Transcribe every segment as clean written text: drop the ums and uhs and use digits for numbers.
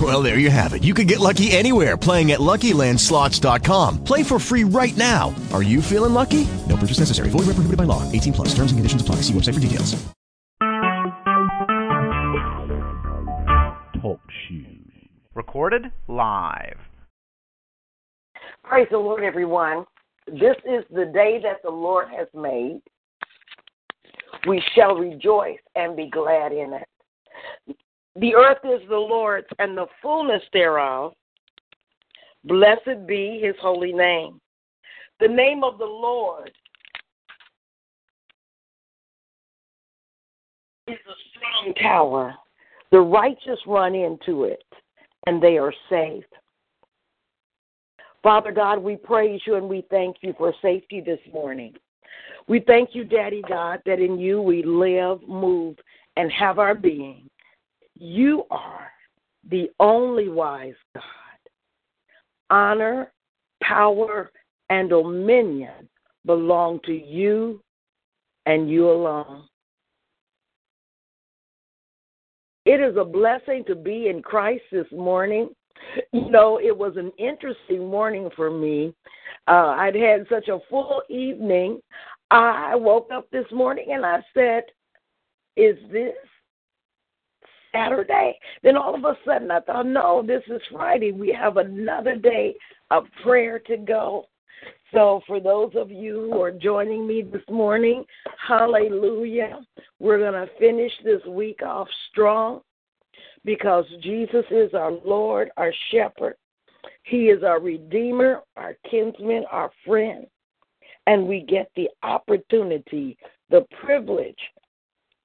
Well, there you have it. You can get lucky anywhere, playing at LuckyLandSlots.com. Play for free right now. Are you feeling lucky? No purchase necessary. Void where prohibited by law. 18 plus. Terms and conditions apply. See website for details. Talk Shoe. Recorded live. Praise the Lord, everyone. This is the day that the Lord has made. We shall rejoice and be glad in it. The earth is the Lord's and the fullness thereof. Blessed be his holy name. The name of the Lord is a strong tower. The righteous run into it, and they are saved. Father God, we praise you and we thank you for safety this morning. We thank you, Daddy God, that in you we live, move, and have our being. You are the only wise God. Honor, power, and dominion belong to you and you alone. It is a blessing to be in Christ this morning. You know, it was an interesting morning for me. I'd had such a full evening. I woke up this morning and I said, is this Saturday? Then all of a sudden I thought, no, this is Friday. We have another day of prayer to go. So for those of you who are joining me this morning, hallelujah. We're going to finish this week off strong, because Jesus is our Lord, our shepherd. He is our Redeemer, our kinsman, our friend. And we get the opportunity, the privilege,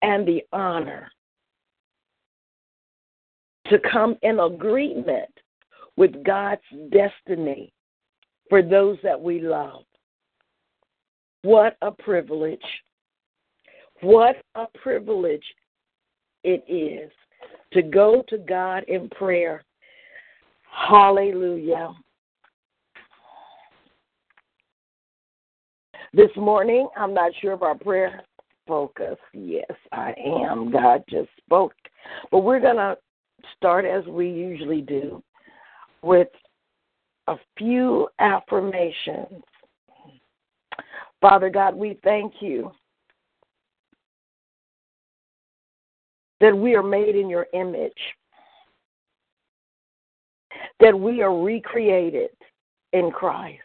and the honor to come in agreement with God's destiny for those that we love. What a privilege. What a privilege it is to go to God in prayer. Hallelujah. This morning, I'm not sure of our prayer focus. Yes, I am. God just spoke. But we're going to start, as we usually do, with a few affirmations. Father God, we thank you that we are made in your image, that we are recreated in Christ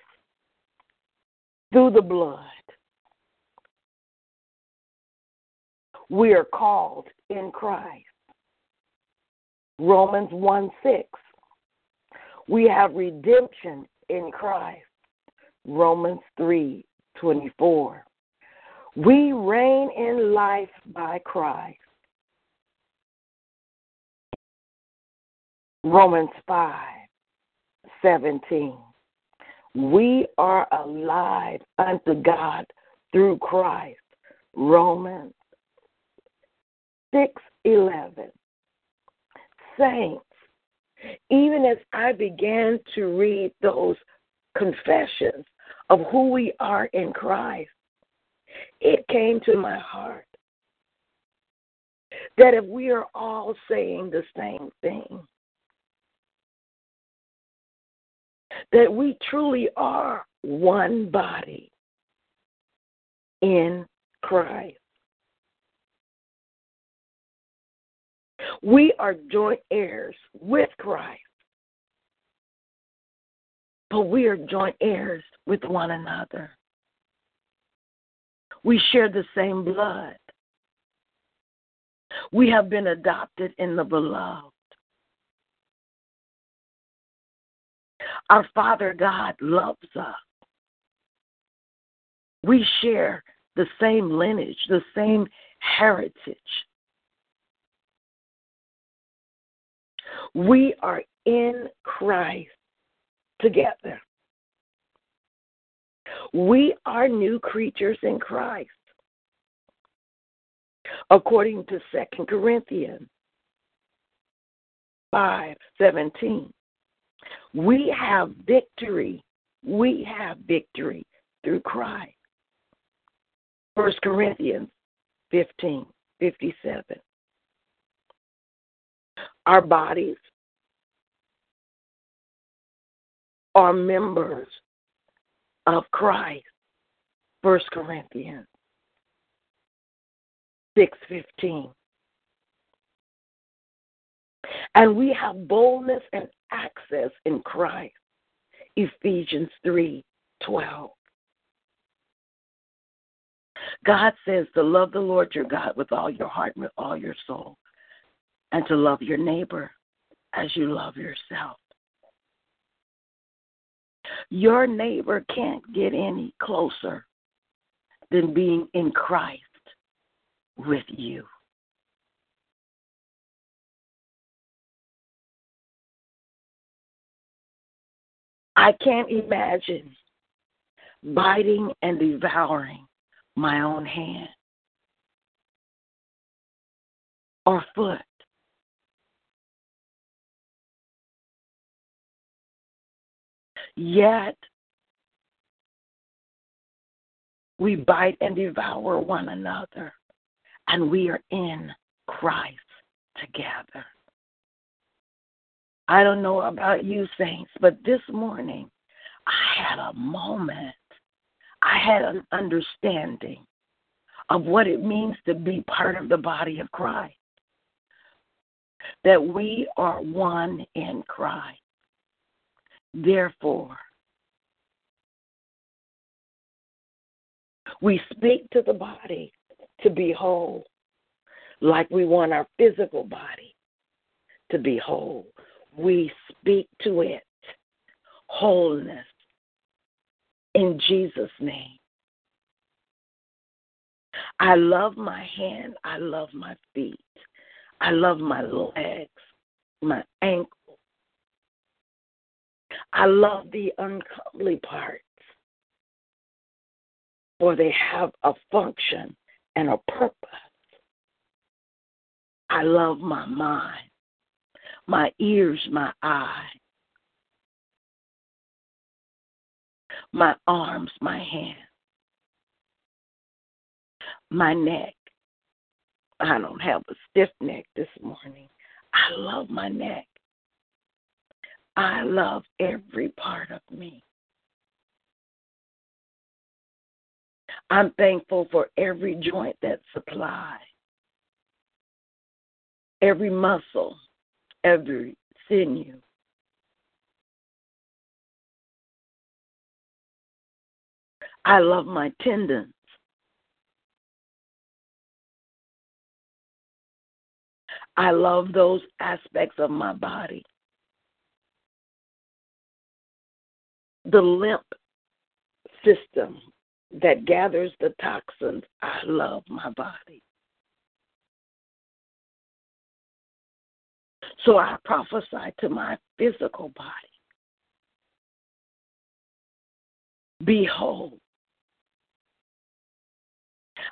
through the blood. We are called in Christ. Romans 1:6. We have redemption in Christ. Romans 3:24. We reign in life by Christ. Romans 5:17. We are alive unto God through Christ. Romans 6:11. Saints, even as I began to read those confessions of who we are in Christ, it came to my heart that if we are all saying the same thing, that we truly are one body in Christ. We are joint heirs with Christ, but we are joint heirs with one another. We share the same blood. We have been adopted in the beloved. Our Father God loves us. We share the same lineage, the same heritage. We are in Christ together. We are new creatures in Christ. according to 2 Corinthians 5:17. We have victory through Christ. 1 Corinthians 15:57. Our bodies are members of Christ. 1 Corinthians 6:15. And we have boldness and access in Christ. Ephesians 3:12. God says to love the Lord your God with all your heart and with all your soul, and to love your neighbor as you love yourself. Your neighbor can't get any closer than being in Christ with you. I can't imagine biting and devouring my own hand or foot. Yet, we bite and devour one another, and we are in Christ together. I don't know about you, saints, but this morning I had a moment. I had an understanding of what it means to be part of the body of Christ, that we are one in Christ. Therefore, we speak to the body to be whole, like we want our physical body to be whole. We speak to it wholeness in Jesus' name. I love my hand. I love my feet. I love my legs, my ankles. I love the uncomely parts, for they have a function and a purpose. I love my mind, my ears, my eyes, my arms, my hands, my neck. I don't have a stiff neck this morning. I love my neck. I love every part of me. I'm thankful for every joint that's supplied, every muscle, every sinew. I love my tendons. I love those aspects of my body. The lymph system that gathers the toxins, I love my body. So I prophesy to my physical body. Behold,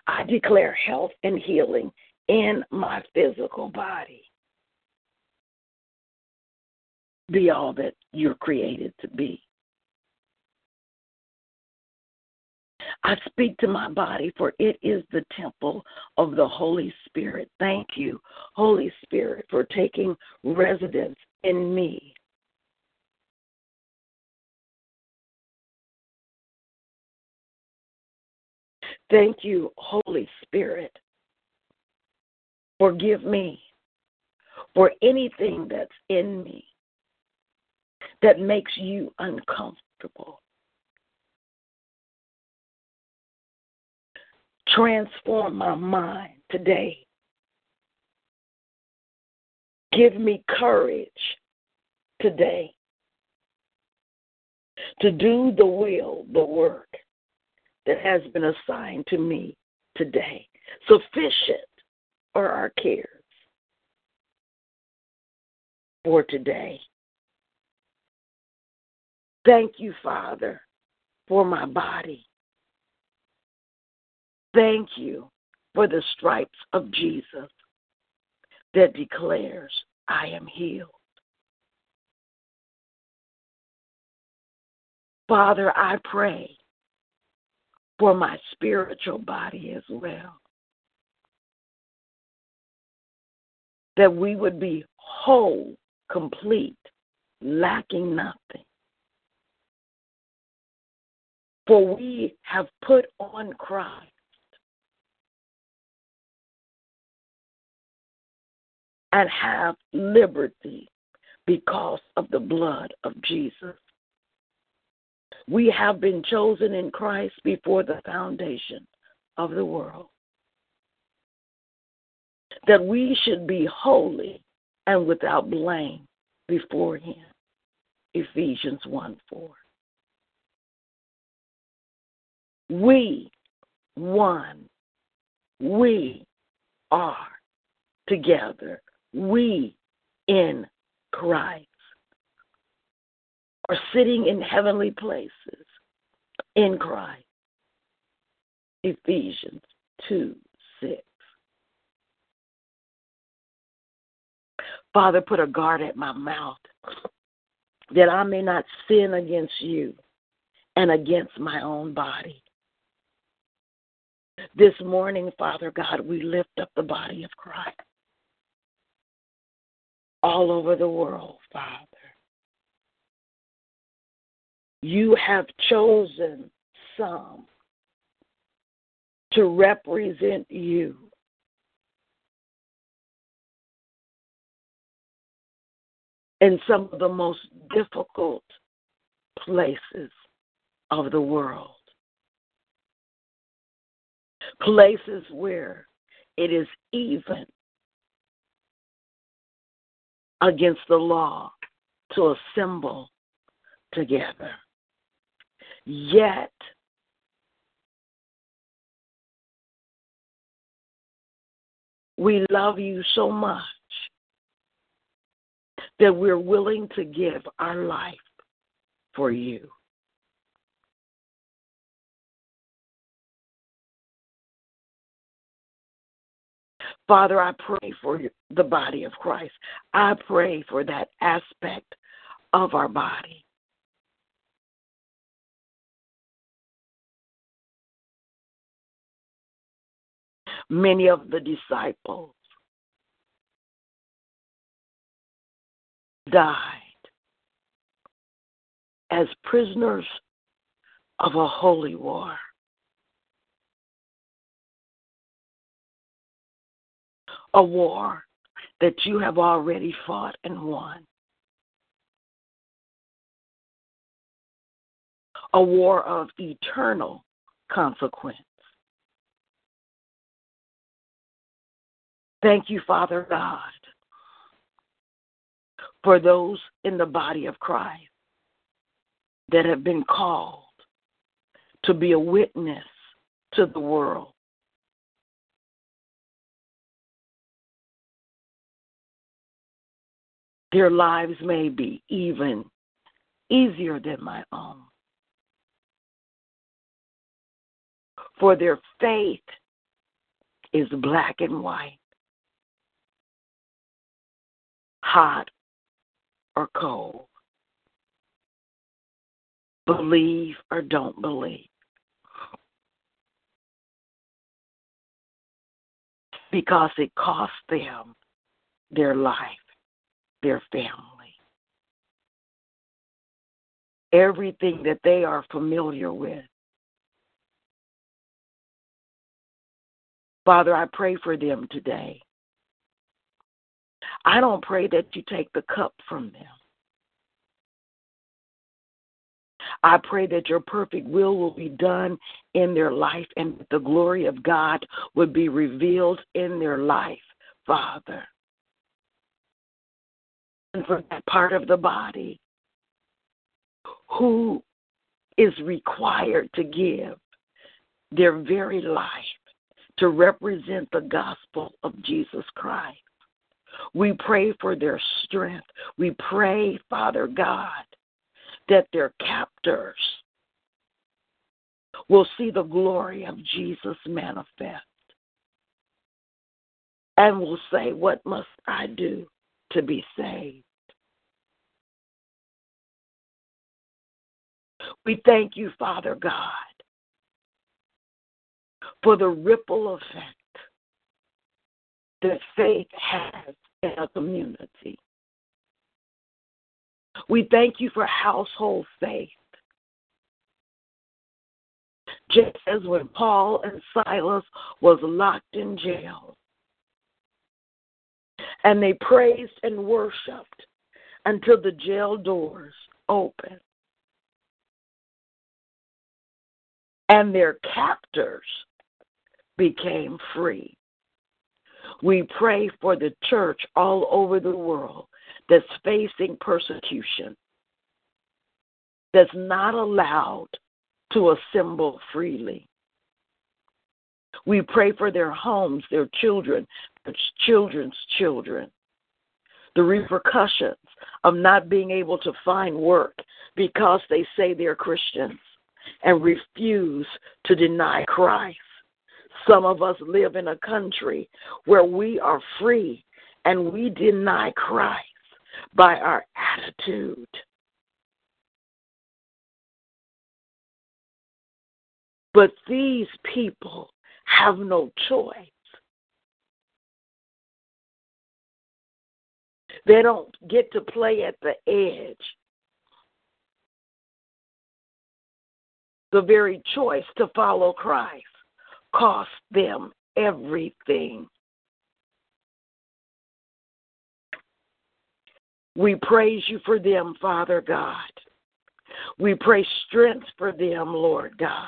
I declare health and healing in my physical body. Be all that you're created to be. I speak to my body, for it is the temple of the Holy Spirit. Thank you, Holy Spirit, for taking residence in me. Thank you, Holy Spirit. Forgive me for anything that's in me that makes you uncomfortable. Transform my mind today. Give me courage today to do the will, the work that has been assigned to me today. Sufficient are our cares for today. Thank you, Father, for my body. Thank you for the stripes of Jesus that declares, I am healed. Father, I pray for my spiritual body as well, that we would be whole, complete, lacking nothing. For we have put on Christ. And have liberty because of the blood of Jesus. We have been chosen in Christ before the foundation of the world, that we should be holy and without blame before Him. Ephesians 1:4. We one. We are together. We in Christ are sitting in heavenly places in Christ. Ephesians 2:6. Father, put a guard at my mouth that I may not sin against you and against my own body. This morning, Father God, we lift up the body of Christ all over the world, Father. You have chosen some to represent you. In some of the most difficult places of the world. Places where it is even against the law to assemble together. Yet, we love you so much that we're willing to give our life for you. Father, I pray for the body of Christ. I pray for that aspect of our body. Many of the disciples died as prisoners of a holy war. A war that you have already fought and won. A war of eternal consequence. Thank you, Father God, for those in the body of Christ that have been called to be a witness to the world. Their lives may be even easier than my own. For their faith is black and white, hot or cold, believe or don't believe. Because it cost them their life, their family, everything that they are familiar with. Father, I pray for them today. I don't pray that you take the cup from them. I pray that your perfect will be done in their life and that the glory of God would be revealed in their life, Father. And for that part of the body who is required to give their very life to represent the gospel of Jesus Christ. We pray for their strength. We pray, Father God, that their captors will see the glory of Jesus manifest and will say, what must I do to be saved? We thank you, Father God, for the ripple effect that faith has in our community. We thank you for household faith. Just as when Paul and Silas was locked in jail, and they praised and worshiped until the jail doors opened, and their captors became free. We pray for the church all over the world that's facing persecution, that's not allowed to assemble freely. We pray for their homes, their children's children, the repercussions of not being able to find work because they say they're Christians and refuse to deny Christ. Some of us live in a country where we are free and we deny Christ by our attitude. But these people have no choice. They don't get to play at the edge. The very choice to follow Christ cost them everything. We praise you for them, Father God. We pray strength for them, Lord God.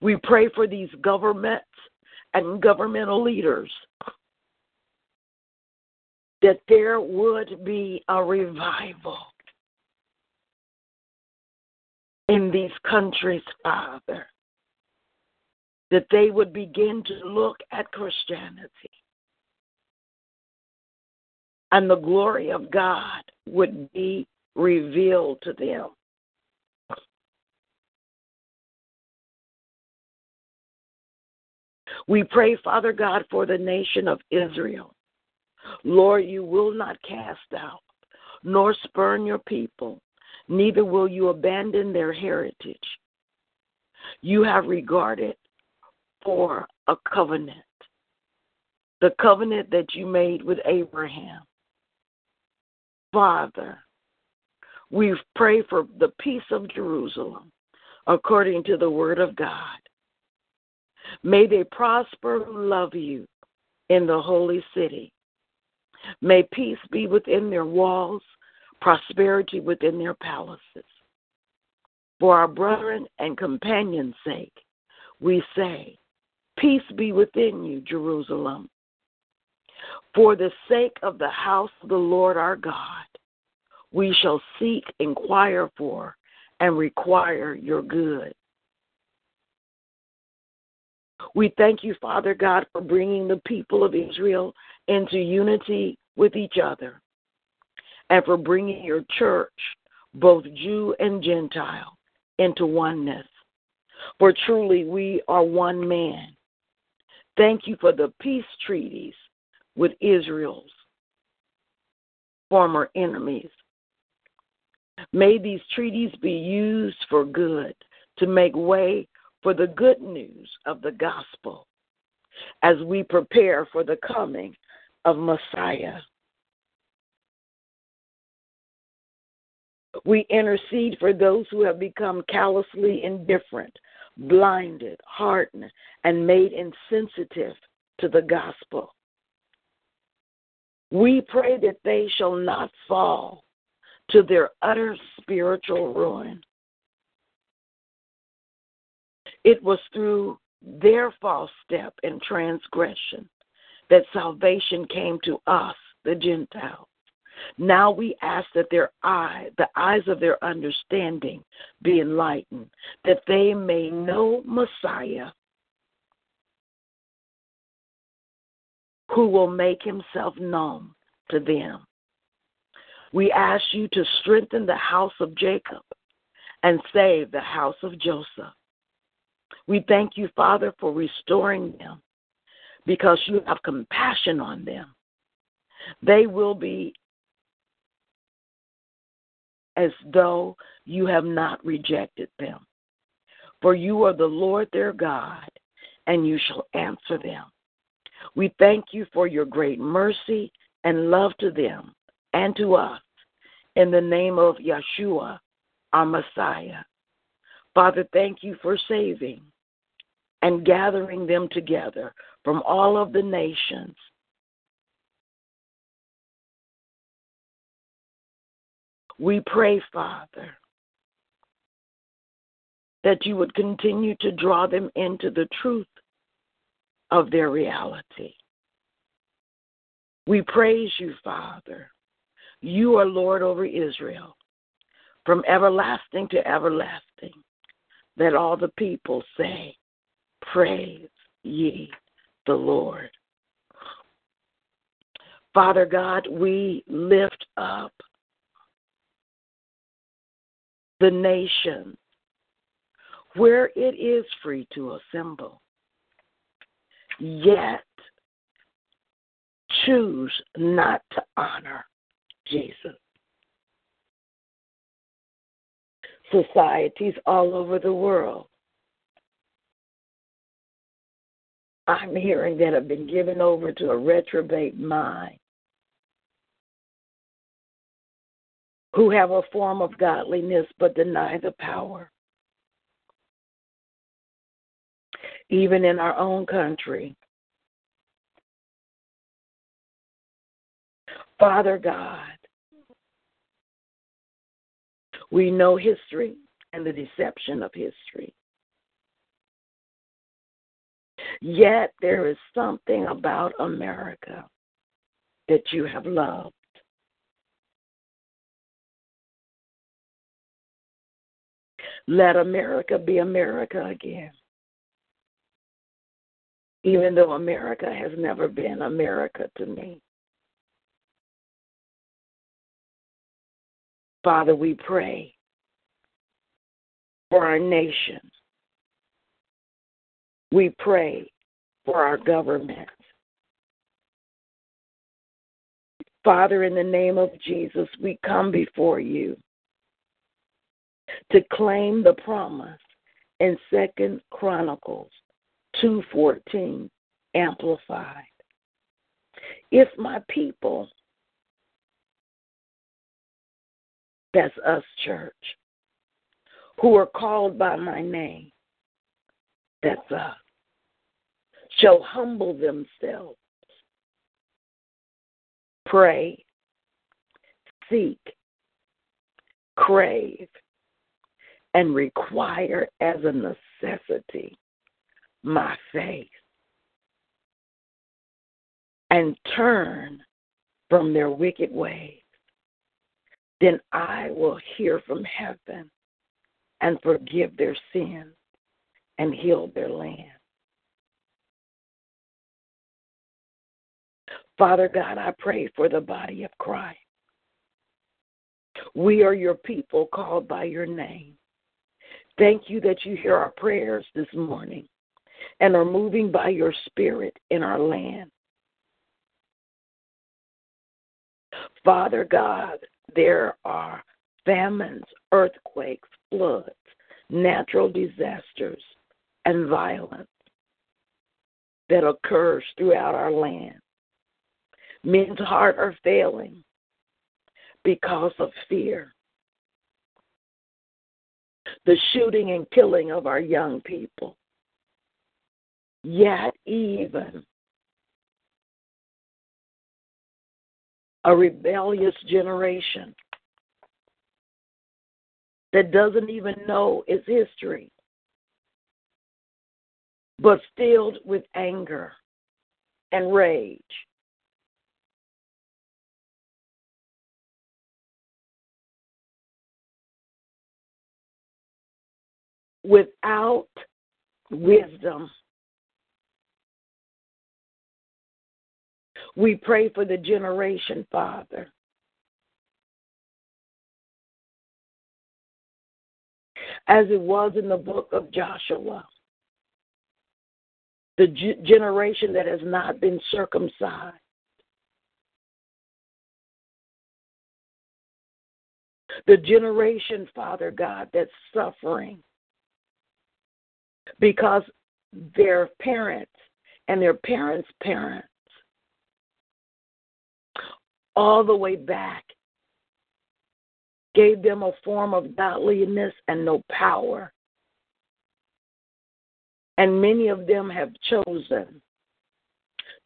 We pray for these governments and governmental leaders that there would be a revival in these countries, Father, that they would begin to look at Christianity and the glory of God would be revealed to them. We pray, Father God, for the nation of Israel. Lord, you will not cast out, nor spurn your people, neither will you abandon their heritage. You have regarded for a covenant, the covenant that you made with Abraham. Father, we pray for the peace of Jerusalem, according to the word of God. May they prosper who love you in the holy city. May peace be within their walls, prosperity within their palaces. For our brethren and companions' sake, we say, peace be within you, Jerusalem. For the sake of the house of the Lord our God, we shall seek, inquire for, and require your good. We thank you, Father God, for bringing the people of Israel into unity with each other and for bringing your church, both Jew and Gentile, into oneness. For truly we are one man. Thank you for the peace treaties with Israel's former enemies. May these treaties be used for good to make way for the good news of the gospel as we prepare for the coming of Messiah. We intercede for those who have become callously indifferent, blinded, hardened, and made insensitive to the gospel. We pray that they shall not fall to their utter spiritual ruin. It was through their false step and transgression that salvation came to us, the Gentiles. Now we ask that the eyes of their understanding be enlightened, that they may know Messiah, who will make himself known to them. We ask you to strengthen the house of Jacob and save the house of Joseph. We thank you, Father, for restoring them because you have compassion on them. They will be as though you have not rejected them. For you are the Lord their God, and you shall answer them. We thank you for your great mercy and love to them and to us in the name of Yeshua, our Messiah. Father, thank you for saving and gathering them together from all of the nations. We pray, Father, that you would continue to draw them into the truth of their reality. We praise you, Father. You are Lord over Israel, from everlasting to everlasting, that all the people say, praise ye the Lord. Father God, we lift up the nation where it is free to assemble, yet choose not to honor Jesus. Societies all over the world, I'm hearing, that have been given over to a reprobate mind, who have a form of godliness but deny the power. Even in our own country, Father God, we know history and the deception of history. Yet there is something about America that you have loved. Let America be America again, even though America has never been America to me. Father, we pray for our nation. We pray for our government. Father, in the name of Jesus, we come before you to claim the promise in 2 Chronicles 2:14, amplified. If my people, that's us, church, who are called by my name, that's us, shall humble themselves, pray, seek, crave, and require as a necessity my faith, and turn from their wicked ways, then I will hear from heaven and forgive their sins and heal their land. Father God, I pray for the body of Christ. We are your people called by your name. Thank you that you hear our prayers this morning and are moving by your Spirit in our land. Father God, there are famines, earthquakes, floods, natural disasters, and violence that occurs throughout our land. Men's hearts are failing because of fear. The shooting and killing of our young people. Yet even a rebellious generation that doesn't even know its history, but filled with anger and rage. Without wisdom, we pray for the generation, Father, as it was in the book of Joshua, the generation that has not been circumcised. The generation, Father God, that's suffering because their parents and their parents' parents, all the way back, gave them a form of godliness and no power. And many of them have chosen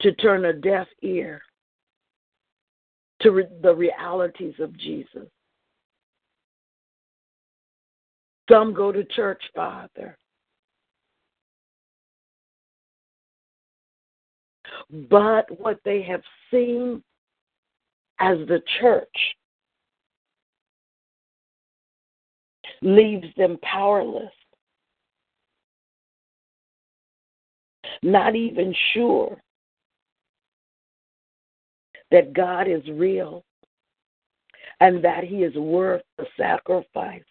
to turn a deaf ear to the realities of Jesus. Some go to church, Father, but what they have seen as the church leaves them powerless, not even sure that God is real and that He is worth the sacrifice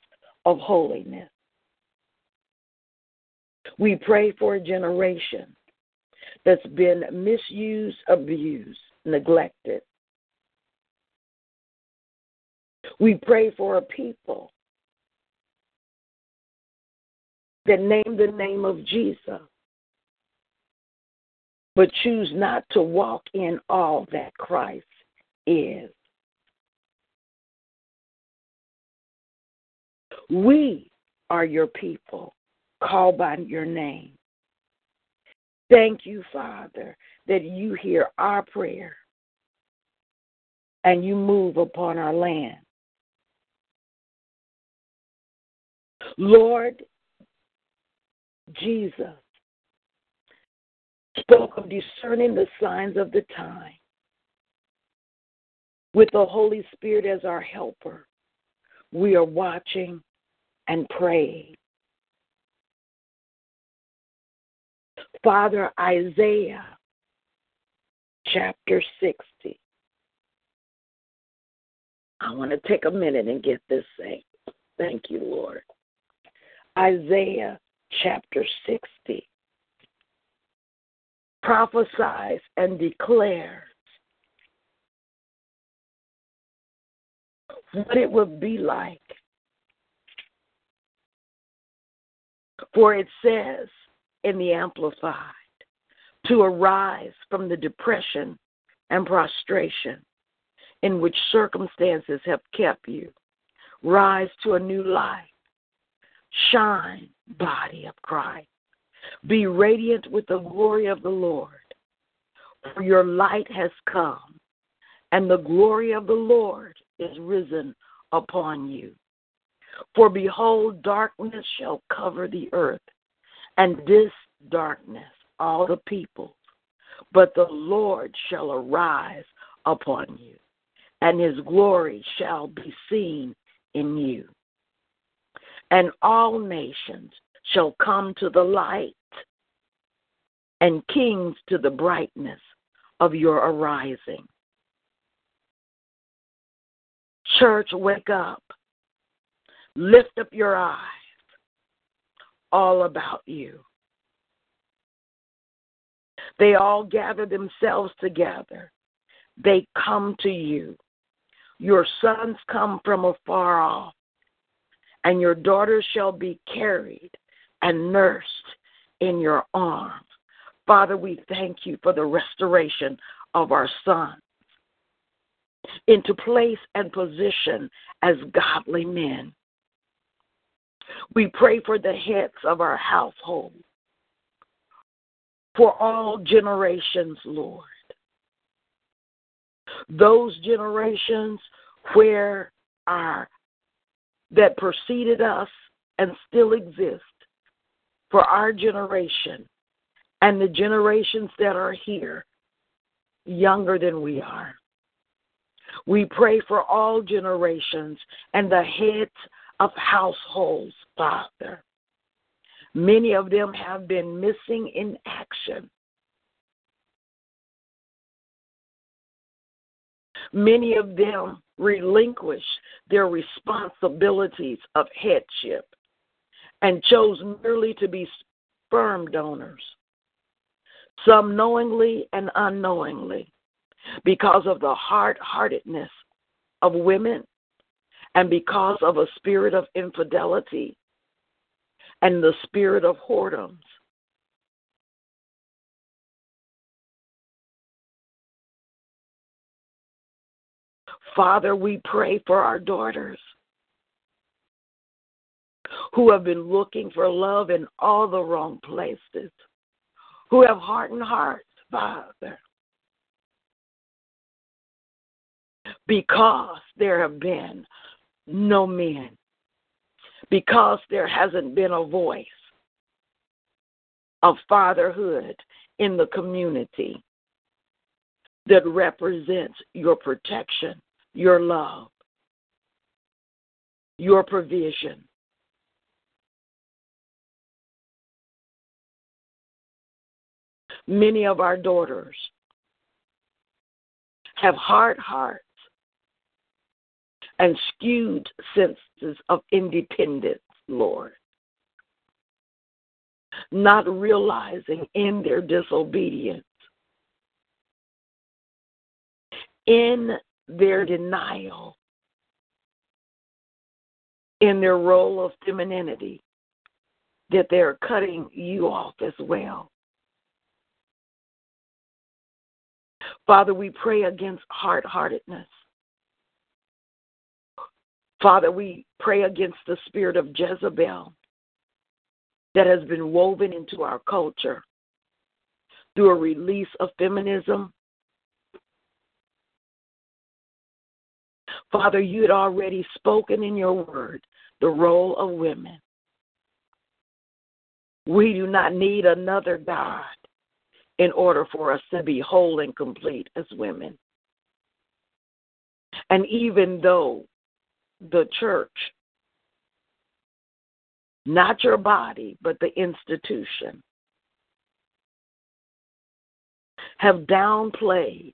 of holiness. We pray for a generation that's been misused, abused, neglected. We pray for a people that name the name of Jesus, but choose not to walk in all that Christ is. We are your people, called by your name. Thank you, Father, that you hear our prayer and you move upon our land. Lord, Jesus spoke of discerning the signs of the time with the Holy Spirit as our helper. We are watching and praying. Father, Isaiah chapter 60. I want to take a minute and get this thing. Thank you, Lord. Isaiah chapter 60 prophesies and declares what it would be like. For it says in the Amplified, to arise from the depression and prostration in which circumstances have kept you, rise to a new life, shine, body of Christ, be radiant with the glory of the Lord, for your light has come, and the glory of the Lord is risen upon you. For behold, darkness shall cover the earth, and this darkness all the people, but the Lord shall arise upon you, and his glory shall be seen in you. And all nations shall come to the light, and kings to the brightness of your arising. Church, wake up. Lift up your eyes. All about you. They all gather themselves together. They come to you. Your sons come from afar off, and your daughters shall be carried and nursed in your arm. Father, we thank you for the restoration of our sons into place and position as godly men. We pray for the heads of our household, for all generations, Lord. Those generations where that preceded us and still exist, for our generation and the generations that are here, younger than we are. We pray for all generations and the heads of households, Father. Many of them have been missing in action. Many of them relinquished their responsibilities of headship and chose merely to be sperm donors, some knowingly and unknowingly, because of the hard-heartedness of women and because of a spirit of infidelity and the spirit of whoredoms. Father, we pray for our daughters who have been looking for love in all the wrong places, who have hardened hearts, Father, because there have been no men, because there hasn't been a voice of fatherhood in the community that represents your protection, your love, your provision. Many of our daughters have hard hearts and skewed senses of independence, Lord, not realizing in their disobedience, in their denial, in their role of femininity, that they're cutting you off as well. Father, we pray against hard-heartedness. Father, we pray against the spirit of Jezebel that has been woven into our culture through a release of feminism. Father, you had already spoken in your word the role of women. We do not need another God in order for us to be whole and complete as women. And even though the church, not your body, but the institution, have downplayed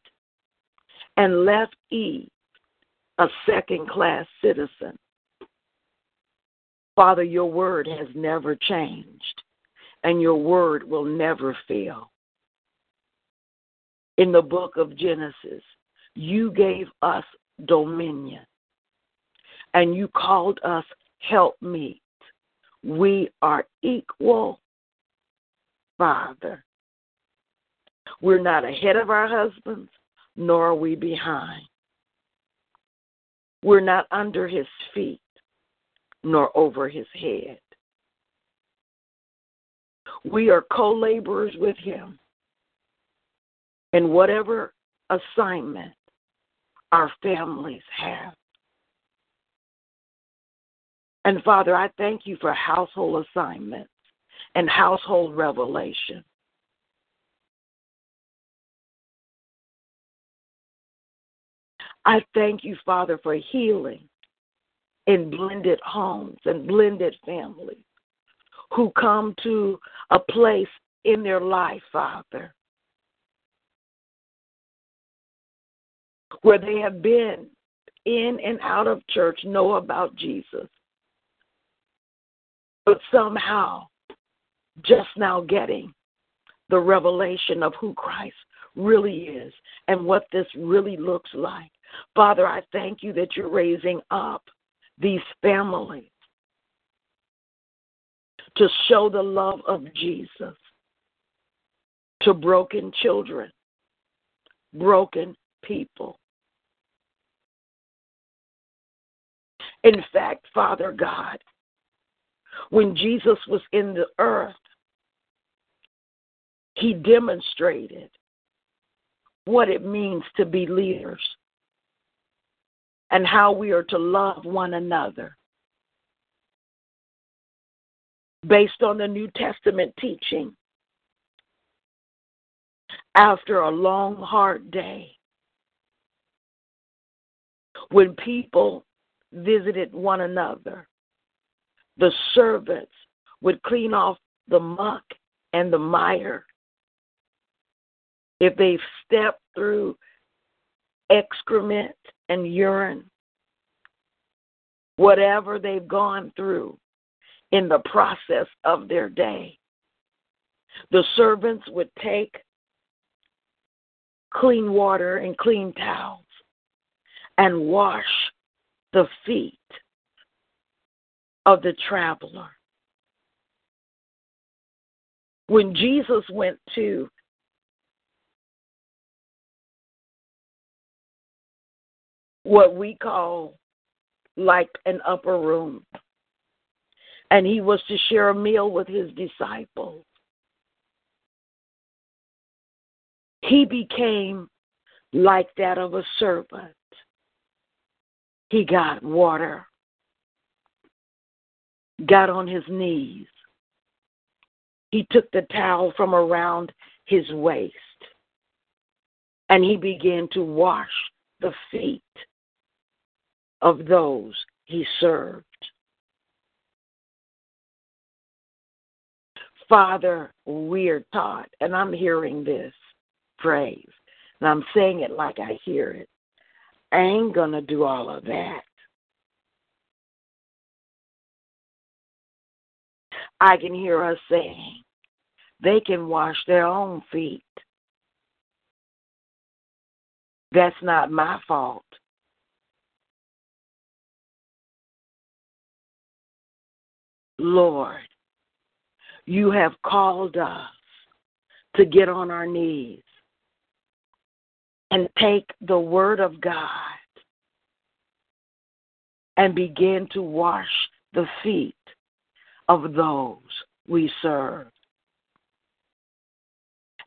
and left Eve a second-class citizen, Father, your word has never changed, and your word will never fail. In the book of Genesis, you gave us dominion, and you called us helpmeet. We are equal, Father. We're not ahead of our husbands, nor are we behind. We're not under his feet, nor over his head. We are co-laborers with him in whatever assignment our families have. And Father, I thank you for household assignments and household revelation. I thank you, Father, for healing in blended homes and blended families who come to a place in their life, Father, where they have been in and out of church, know about Jesus, but somehow just now getting the revelation of who Christ really is and what this really looks like. Father, I thank you that you're raising up these families to show the love of Jesus to broken children, broken people. In fact, Father God, when Jesus was in the earth, he demonstrated what it means to be leaders and how we are to love one another based on the New Testament teaching. After a long, hard day, when people visited one another, the servants would clean off the muck and the mire. If they stepped through excrement and urine, whatever they've gone through in the process of their day, the servants would take clean water and clean towels and wash the feet of the traveler. When Jesus went to what we call like an upper room, and he was to share a meal with his disciples, he became like that of a servant. He got water, got on his knees. He took the towel from around his waist, and he began to wash the feet of those he served. Father, we're taught, and I'm hearing this phrase, and I'm saying it like I hear it. I ain't going to do all of that. I can hear us saying they can wash their own feet. That's not my fault. Lord, you have called us to get on our knees and take the Word of God and begin to wash the feet of those we serve.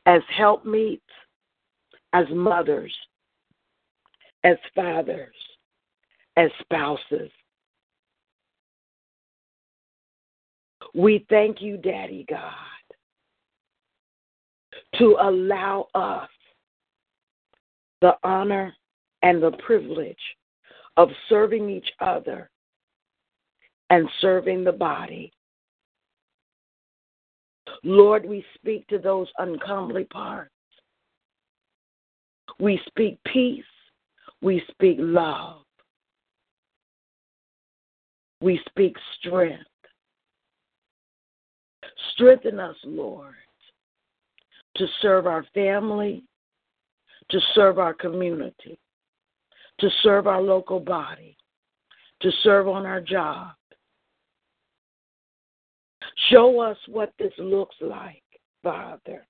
As helpmeets, as mothers, as fathers, as spouses. We thank you, Daddy God, to allow us the honor and the privilege of serving each other and serving the body. Lord, we speak to those uncomely parts. We speak peace. We speak love. We speak strength. Strengthen us, Lord, to serve our family, to serve our community, to serve our local body, to serve on our job. Show us what this looks like, Father.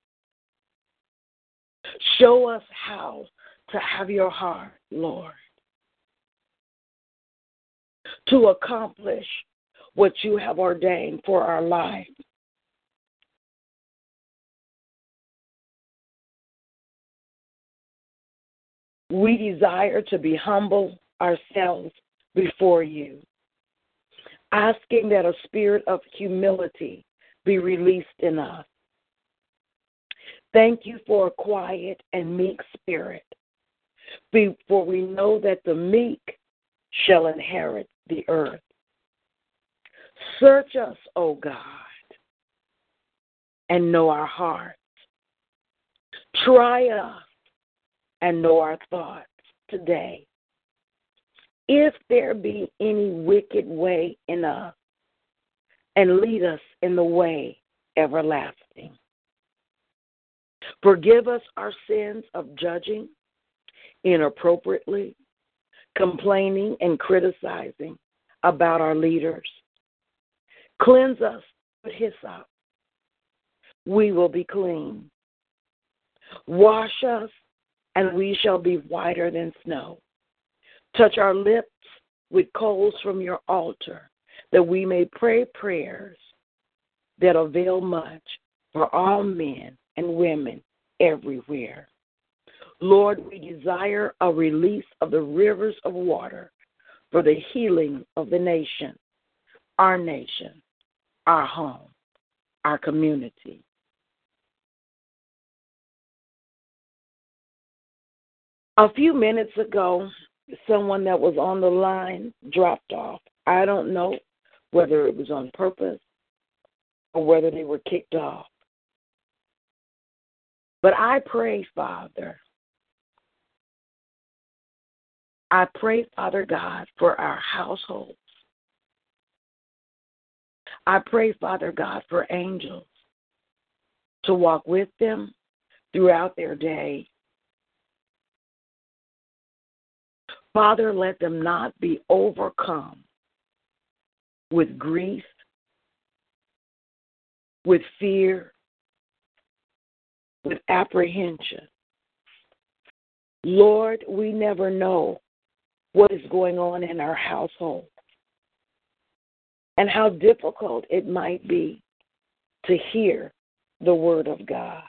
Show us how to have your heart, Lord, to accomplish what you have ordained for our life. We desire to be humble ourselves before you, asking that a spirit of humility be released in us. Thank you for a quiet and meek spirit, for we know that the meek shall inherit the earth. Search us, O God, and know our hearts. Try us and know our thoughts today. If there be any wicked way in us, and lead us in the way everlasting. Forgive us our sins of judging inappropriately, complaining and criticizing about our leaders. Cleanse us with hyssop. We will be clean. Wash us, and we shall be whiter than snow. Touch our lips with coals from your altar, that we may pray prayers that avail much for all men and women everywhere. Lord, we desire a release of the rivers of water for the healing of the nation, our home, our community. A few minutes ago, someone that was on the line dropped off. I don't know whether it was on purpose or whether they were kicked off. But I pray, Father God, for our households. I pray, Father God, for angels to walk with them throughout their day Father, let them not be overcome with grief, with fear, with apprehension. Lord, we never know what is going on in our household and how difficult it might be to hear the word of God.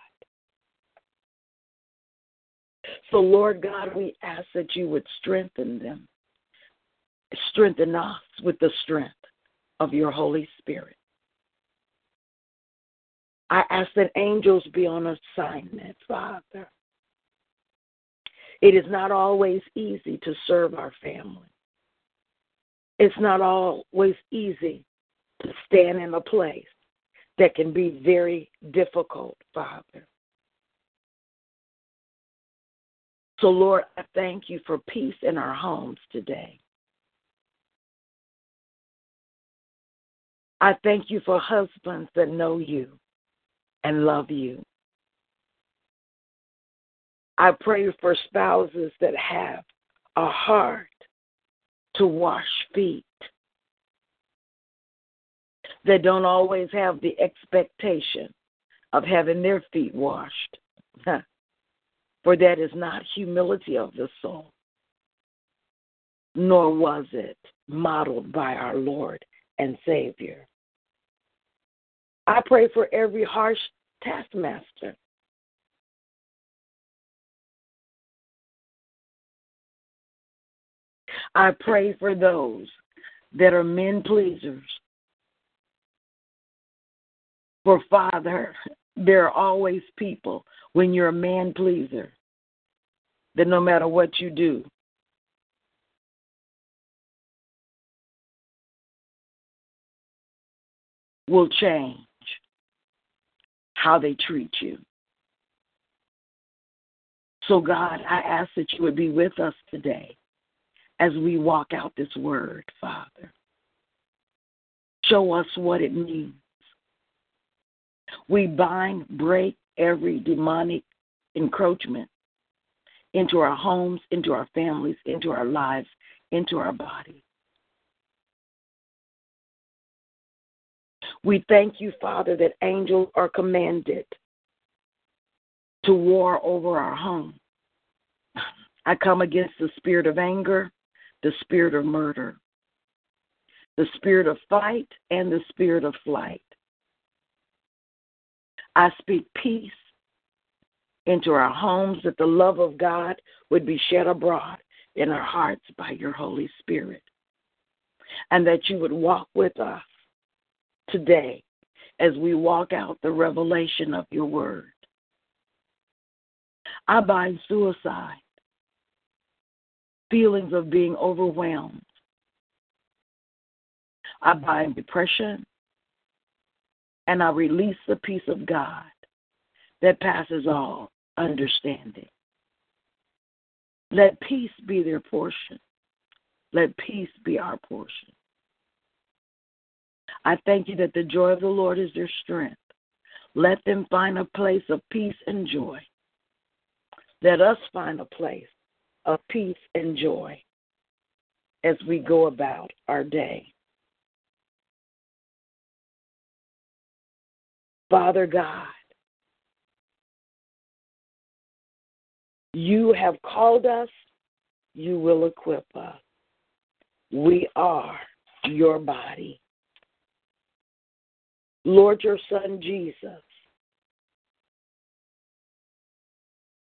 So, Lord God, we ask that you would strengthen them, strengthen us with the strength of your Holy Spirit. I ask that angels be on assignment, Father. It is not always easy to serve our family. It's not always easy to stand in a place that can be very difficult, Father. So, Lord, I thank you for peace in our homes today. I thank you for husbands that know you and love you. I pray for spouses that have a heart to wash feet, that don't always have the expectation of having their feet washed. For that is not humility of the soul, nor was it modeled by our Lord and Savior. I pray for every harsh taskmaster, I pray for those that are men pleasers. For Father, there are always people when you're a man pleaser that no matter what you do, will change how they treat you. So God, I ask that you would be with us today as we walk out this word, Father. Show us what it means. We bind, break every demonic encroachment into our homes, into our families, into our lives, into our body. We thank you, Father, that angels are commanded to war over our home. I come against the spirit of anger, the spirit of murder, the spirit of fight, and the spirit of flight. I speak peace into our homes, that the love of God would be shed abroad in our hearts by your Holy Spirit, and that you would walk with us today as we walk out the revelation of your word. I bind suicide, feelings of being overwhelmed. I bind depression, and I release the peace of God that passes all understanding. Let peace be their portion. Let peace be our portion. I thank you that the joy of the Lord is their strength. Let them find a place of peace and joy. Let us find a place of peace and joy as we go about our day. Father God, you have called us, you will equip us. We are your body. Lord, your Son Jesus,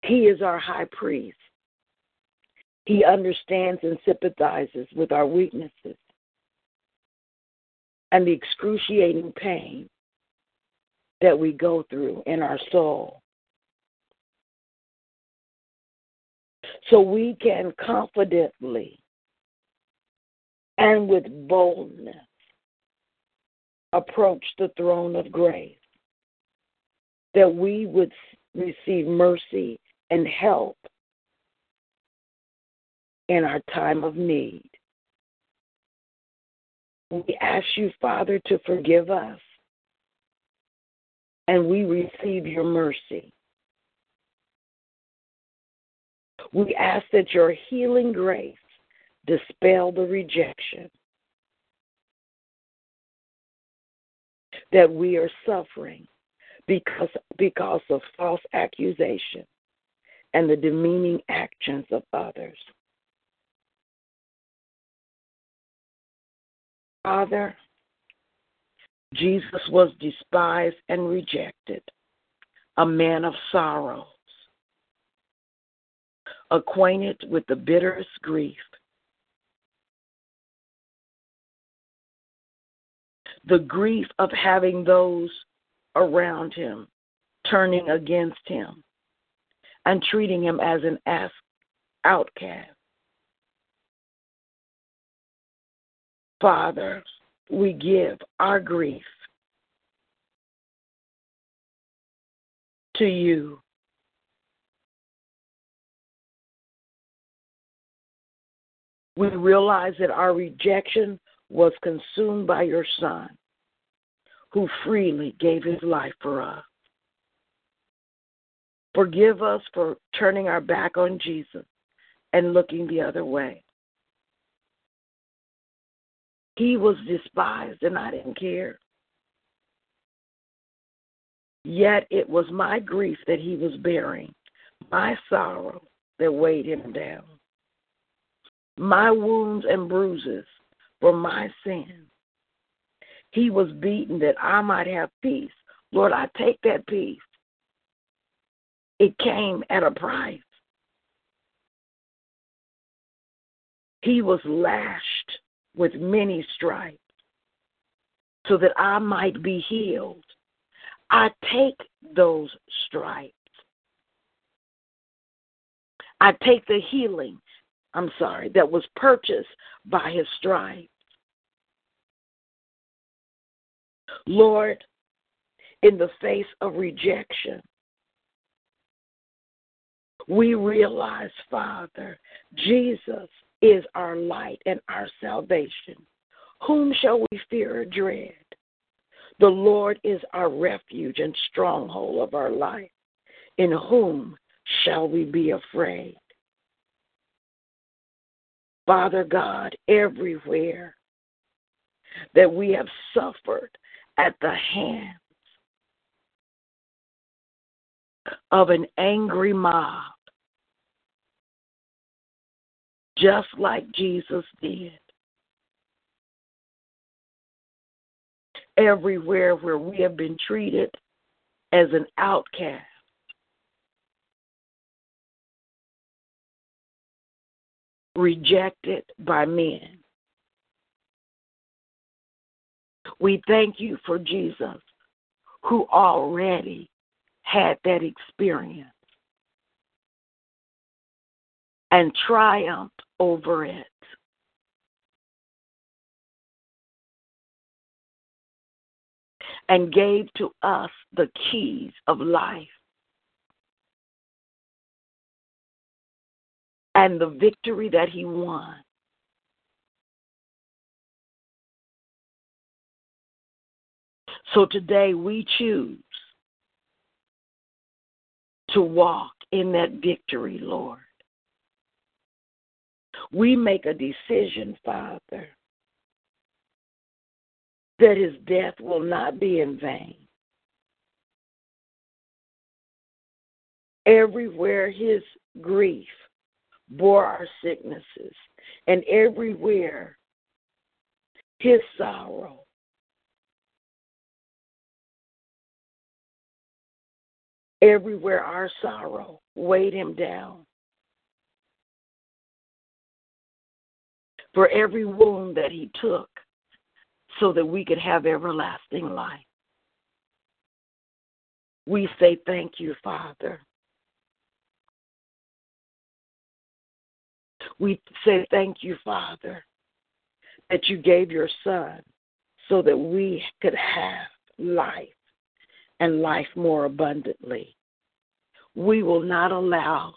he is our high priest. He understands and sympathizes with our weaknesses and the excruciating pain that we go through in our soul. So we can confidently and with boldness approach the throne of grace, that we would receive mercy and help in our time of need. We ask you, Father, to forgive us, and we receive your mercy. We ask that your healing grace Dispel the rejection that we are suffering because of false accusation and the demeaning actions of others. Father, Jesus was despised and rejected, a man of sorrows, acquainted with the bitterest grief. The grief of having those around him turning against him and treating him as an outcast. Father, we give our grief to you. We realize that our rejection was consumed by your Son, who freely gave his life for us. Forgive us for turning our back on Jesus and looking the other way. He was despised and I didn't care. Yet it was my grief that he was bearing, my sorrow that weighed him down, my wounds and bruises for my sin. He was beaten that I might have peace. Lord, I take that peace. It came at a price. He was lashed with many stripes so that I might be healed. I take those stripes. I take the healing, that was purchased by his stripes. Lord, in the face of rejection, we realize, Father, Jesus is our light and our salvation. Whom shall we fear or dread? The Lord is our refuge and stronghold of our life. In whom shall we be afraid? Father God, everywhere that we have suffered at the hands of an angry mob, just like Jesus did. Everywhere where we have been treated as an outcast, rejected by men. We thank you for Jesus, who already had that experience and triumphed over it. And gave to us the keys of life and the victory that he won. So today we choose to walk in that victory, Lord. We make a decision, Father, that his death will not be in vain. Everywhere his grief bore our sicknesses, and everywhere his sorrow our sorrow weighed him down. For every wound that he took so that we could have everlasting life. We say thank you, Father. We say thank you, Father, that you gave your Son so that we could have life and life more abundantly. We will not allow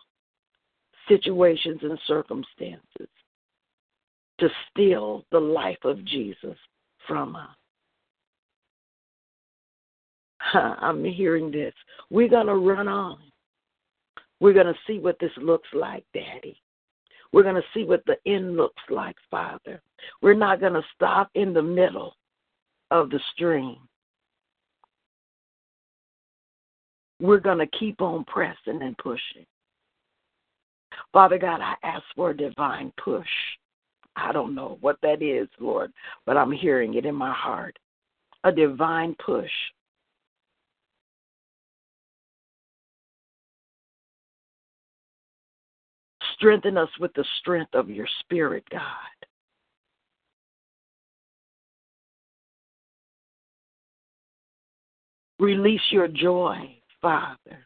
situations and circumstances to steal the life of Jesus from us. I'm hearing this. We're going to run on. We're going to see what this looks like, Daddy. We're going to see what the end looks like, Father. We're not going to stop in the middle of the stream. We're going to keep on pressing and pushing. Father God, I ask for a divine push. I don't know what that is, Lord, but I'm hearing it in my heart. A divine push. Strengthen us with the strength of your spirit, God. Release your joy, Father.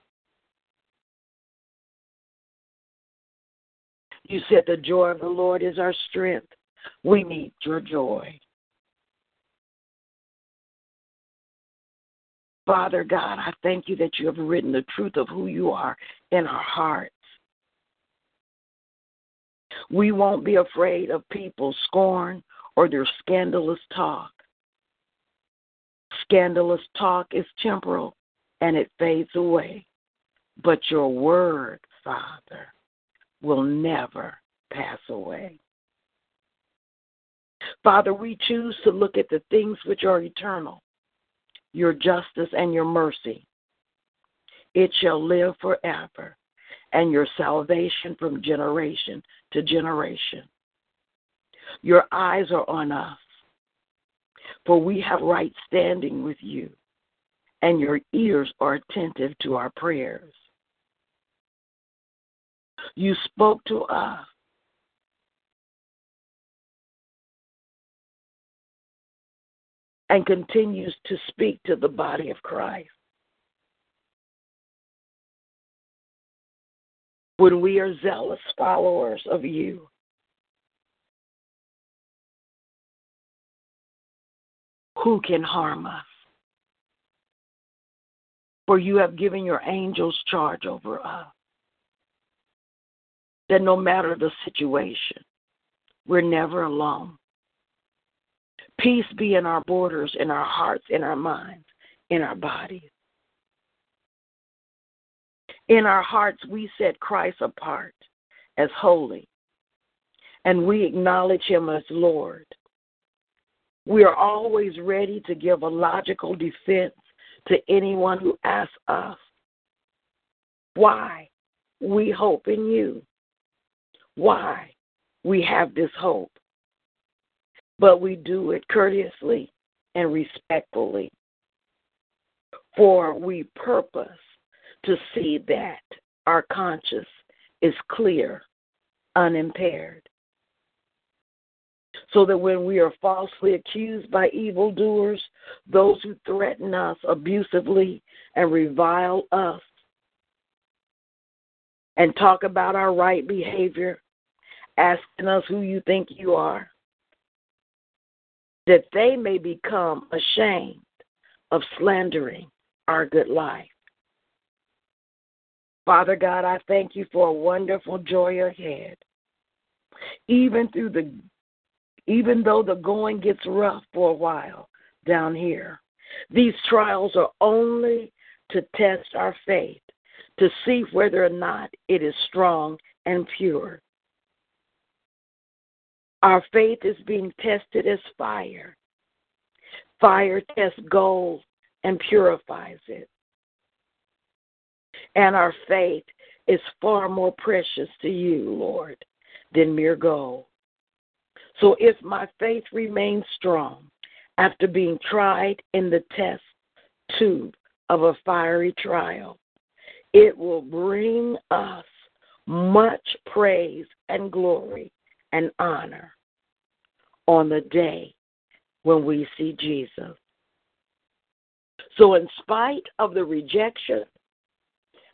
You said the joy of the Lord is our strength. We need your joy. Father God, I thank you that you have written the truth of who you are in our hearts. We won't be afraid of people's scorn or their scandalous talk. Scandalous talk is temporal and it fades away. But your word, Father, will never pass away. Father, we choose to look at the things which are eternal, your justice and your mercy. It shall live forever, and your salvation from generation to generation. Your eyes are on us, for we have right standing with you, and your ears are attentive to our prayers. You spoke to us. And continues to speak to the body of Christ. When we are zealous followers of you, who can harm us? For you have given your angels charge over us, that no matter the situation, we're never alone. Peace be in our borders, in our hearts, in our minds, in our bodies. In our hearts, we set Christ apart as holy, and we acknowledge him as Lord. We are always ready to give a logical defense to anyone who asks us why we hope in you, why we have this hope. But we do it courteously and respectfully, for we purpose to see that our conscience is clear, unimpaired, so that when we are falsely accused by evildoers, those who threaten us abusively and revile us and talk about our right behavior, asking us who you think you are, that they may become ashamed of slandering our good life. Father God, I thank you for a wonderful joy ahead. Even though the going gets rough for a while down here, these trials are only to test our faith, to see whether or not it is strong and pure. Our faith is being tested as fire. Fire tests gold and purifies it. And our faith is far more precious to you, Lord, than mere gold. So if my faith remains strong after being tried in the test tube of a fiery trial, it will bring us much praise and glory and honor on the day when we see Jesus. So in spite of the rejection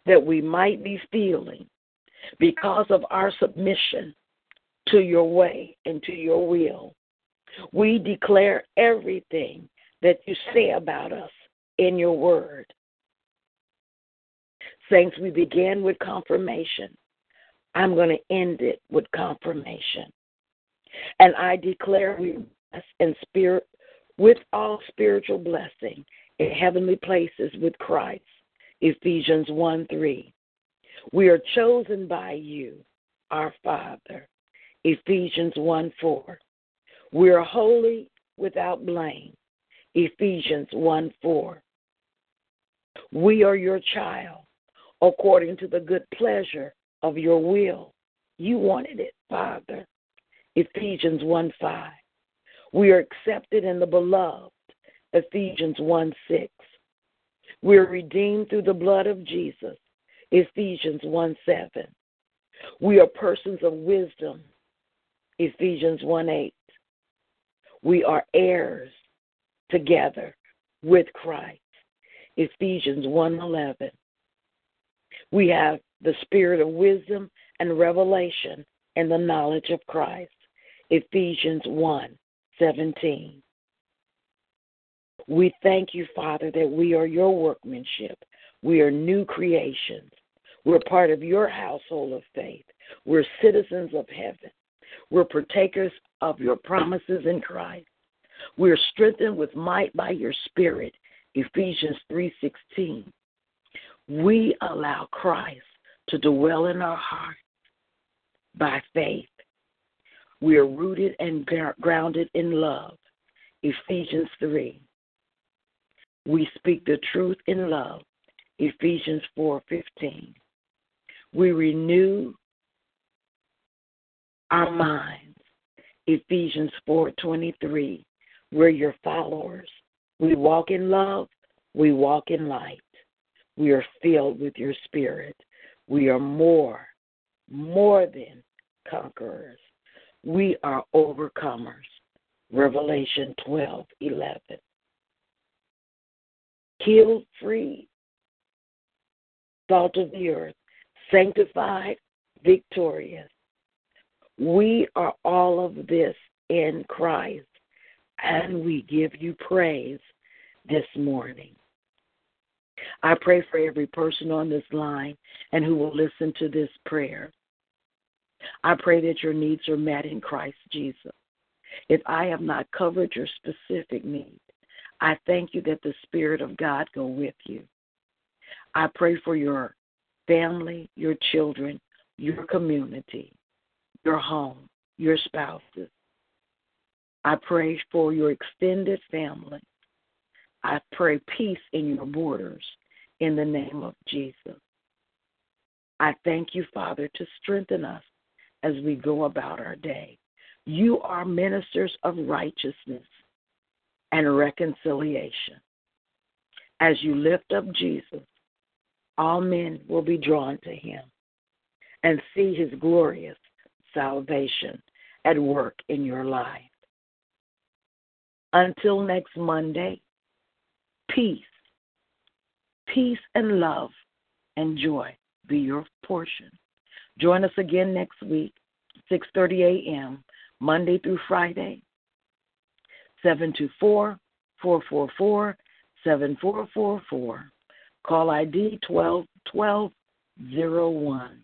that we might be feeling because of our submission to your way and to your will, we declare everything that you say about us in your word. Saints, we began with confirmation. I'm going to end it with confirmation. And I declare we bless in spirit with all spiritual blessing in heavenly places with Christ, Ephesians 1:3. We are chosen by you, our Father, Ephesians 1:4. We are holy without blame. Ephesians 1:4. We are your child according to the good pleasure of your will. You wanted it, Father. Ephesians 1:5. We are accepted in the beloved. Ephesians 1:6. We are redeemed through the blood of Jesus. Ephesians 1:7. We are persons of wisdom. Ephesians 1:8. We are heirs together with Christ. Ephesians 1:11. We have the spirit of wisdom and revelation and the knowledge of Christ. Ephesians 1:17. We thank you, Father, that we are your workmanship. We are new creations. We're part of your household of faith. We're citizens of heaven. We're partakers of your promises in Christ. We're strengthened with might by your Spirit. Ephesians 3:16. We allow Christ to dwell in our hearts by faith. We are rooted and grounded in love. Ephesians 3. We speak the truth in love. Ephesians 4:15. We renew our minds. Ephesians 4:23. We're your followers. We walk in love. We walk in light. We are filled with your Spirit. We are more than conquerors. We are overcomers. Revelation 12:11. Healed, free, salt of the earth, sanctified, victorious. We are all of this in Christ, and we give you praise this morning. I pray for every person on this line and who will listen to this prayer. I pray that your needs are met in Christ Jesus. If I have not covered your specific need, I thank you that the Spirit of God go with you. I pray for your family, your children, your community, your home, your spouses. I pray for your extended family. I pray peace in your borders in the name of Jesus. I thank you, Father, to strengthen us as we go about our day. You are ministers of righteousness and reconciliation. As you lift up Jesus, all men will be drawn to him and see his glorious salvation at work in your life. Until next Monday, peace, peace and love and joy be your portion. Join us again next week, 6:30 a.m., Monday through Friday, 724-444-7444. Call ID 12-1201.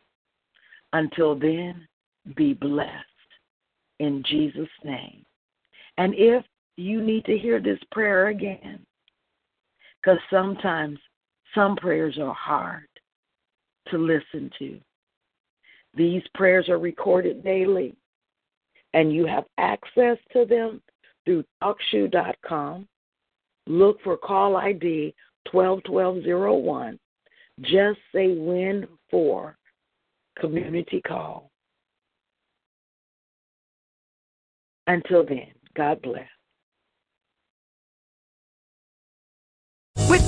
Until then, be blessed in Jesus' name. And if you need to hear this prayer again, because sometimes some prayers are hard to listen to, these prayers are recorded daily, and you have access to them through TalkShoe.com. Look for call ID 12-1201. Just say win for community call. Until then, God bless. With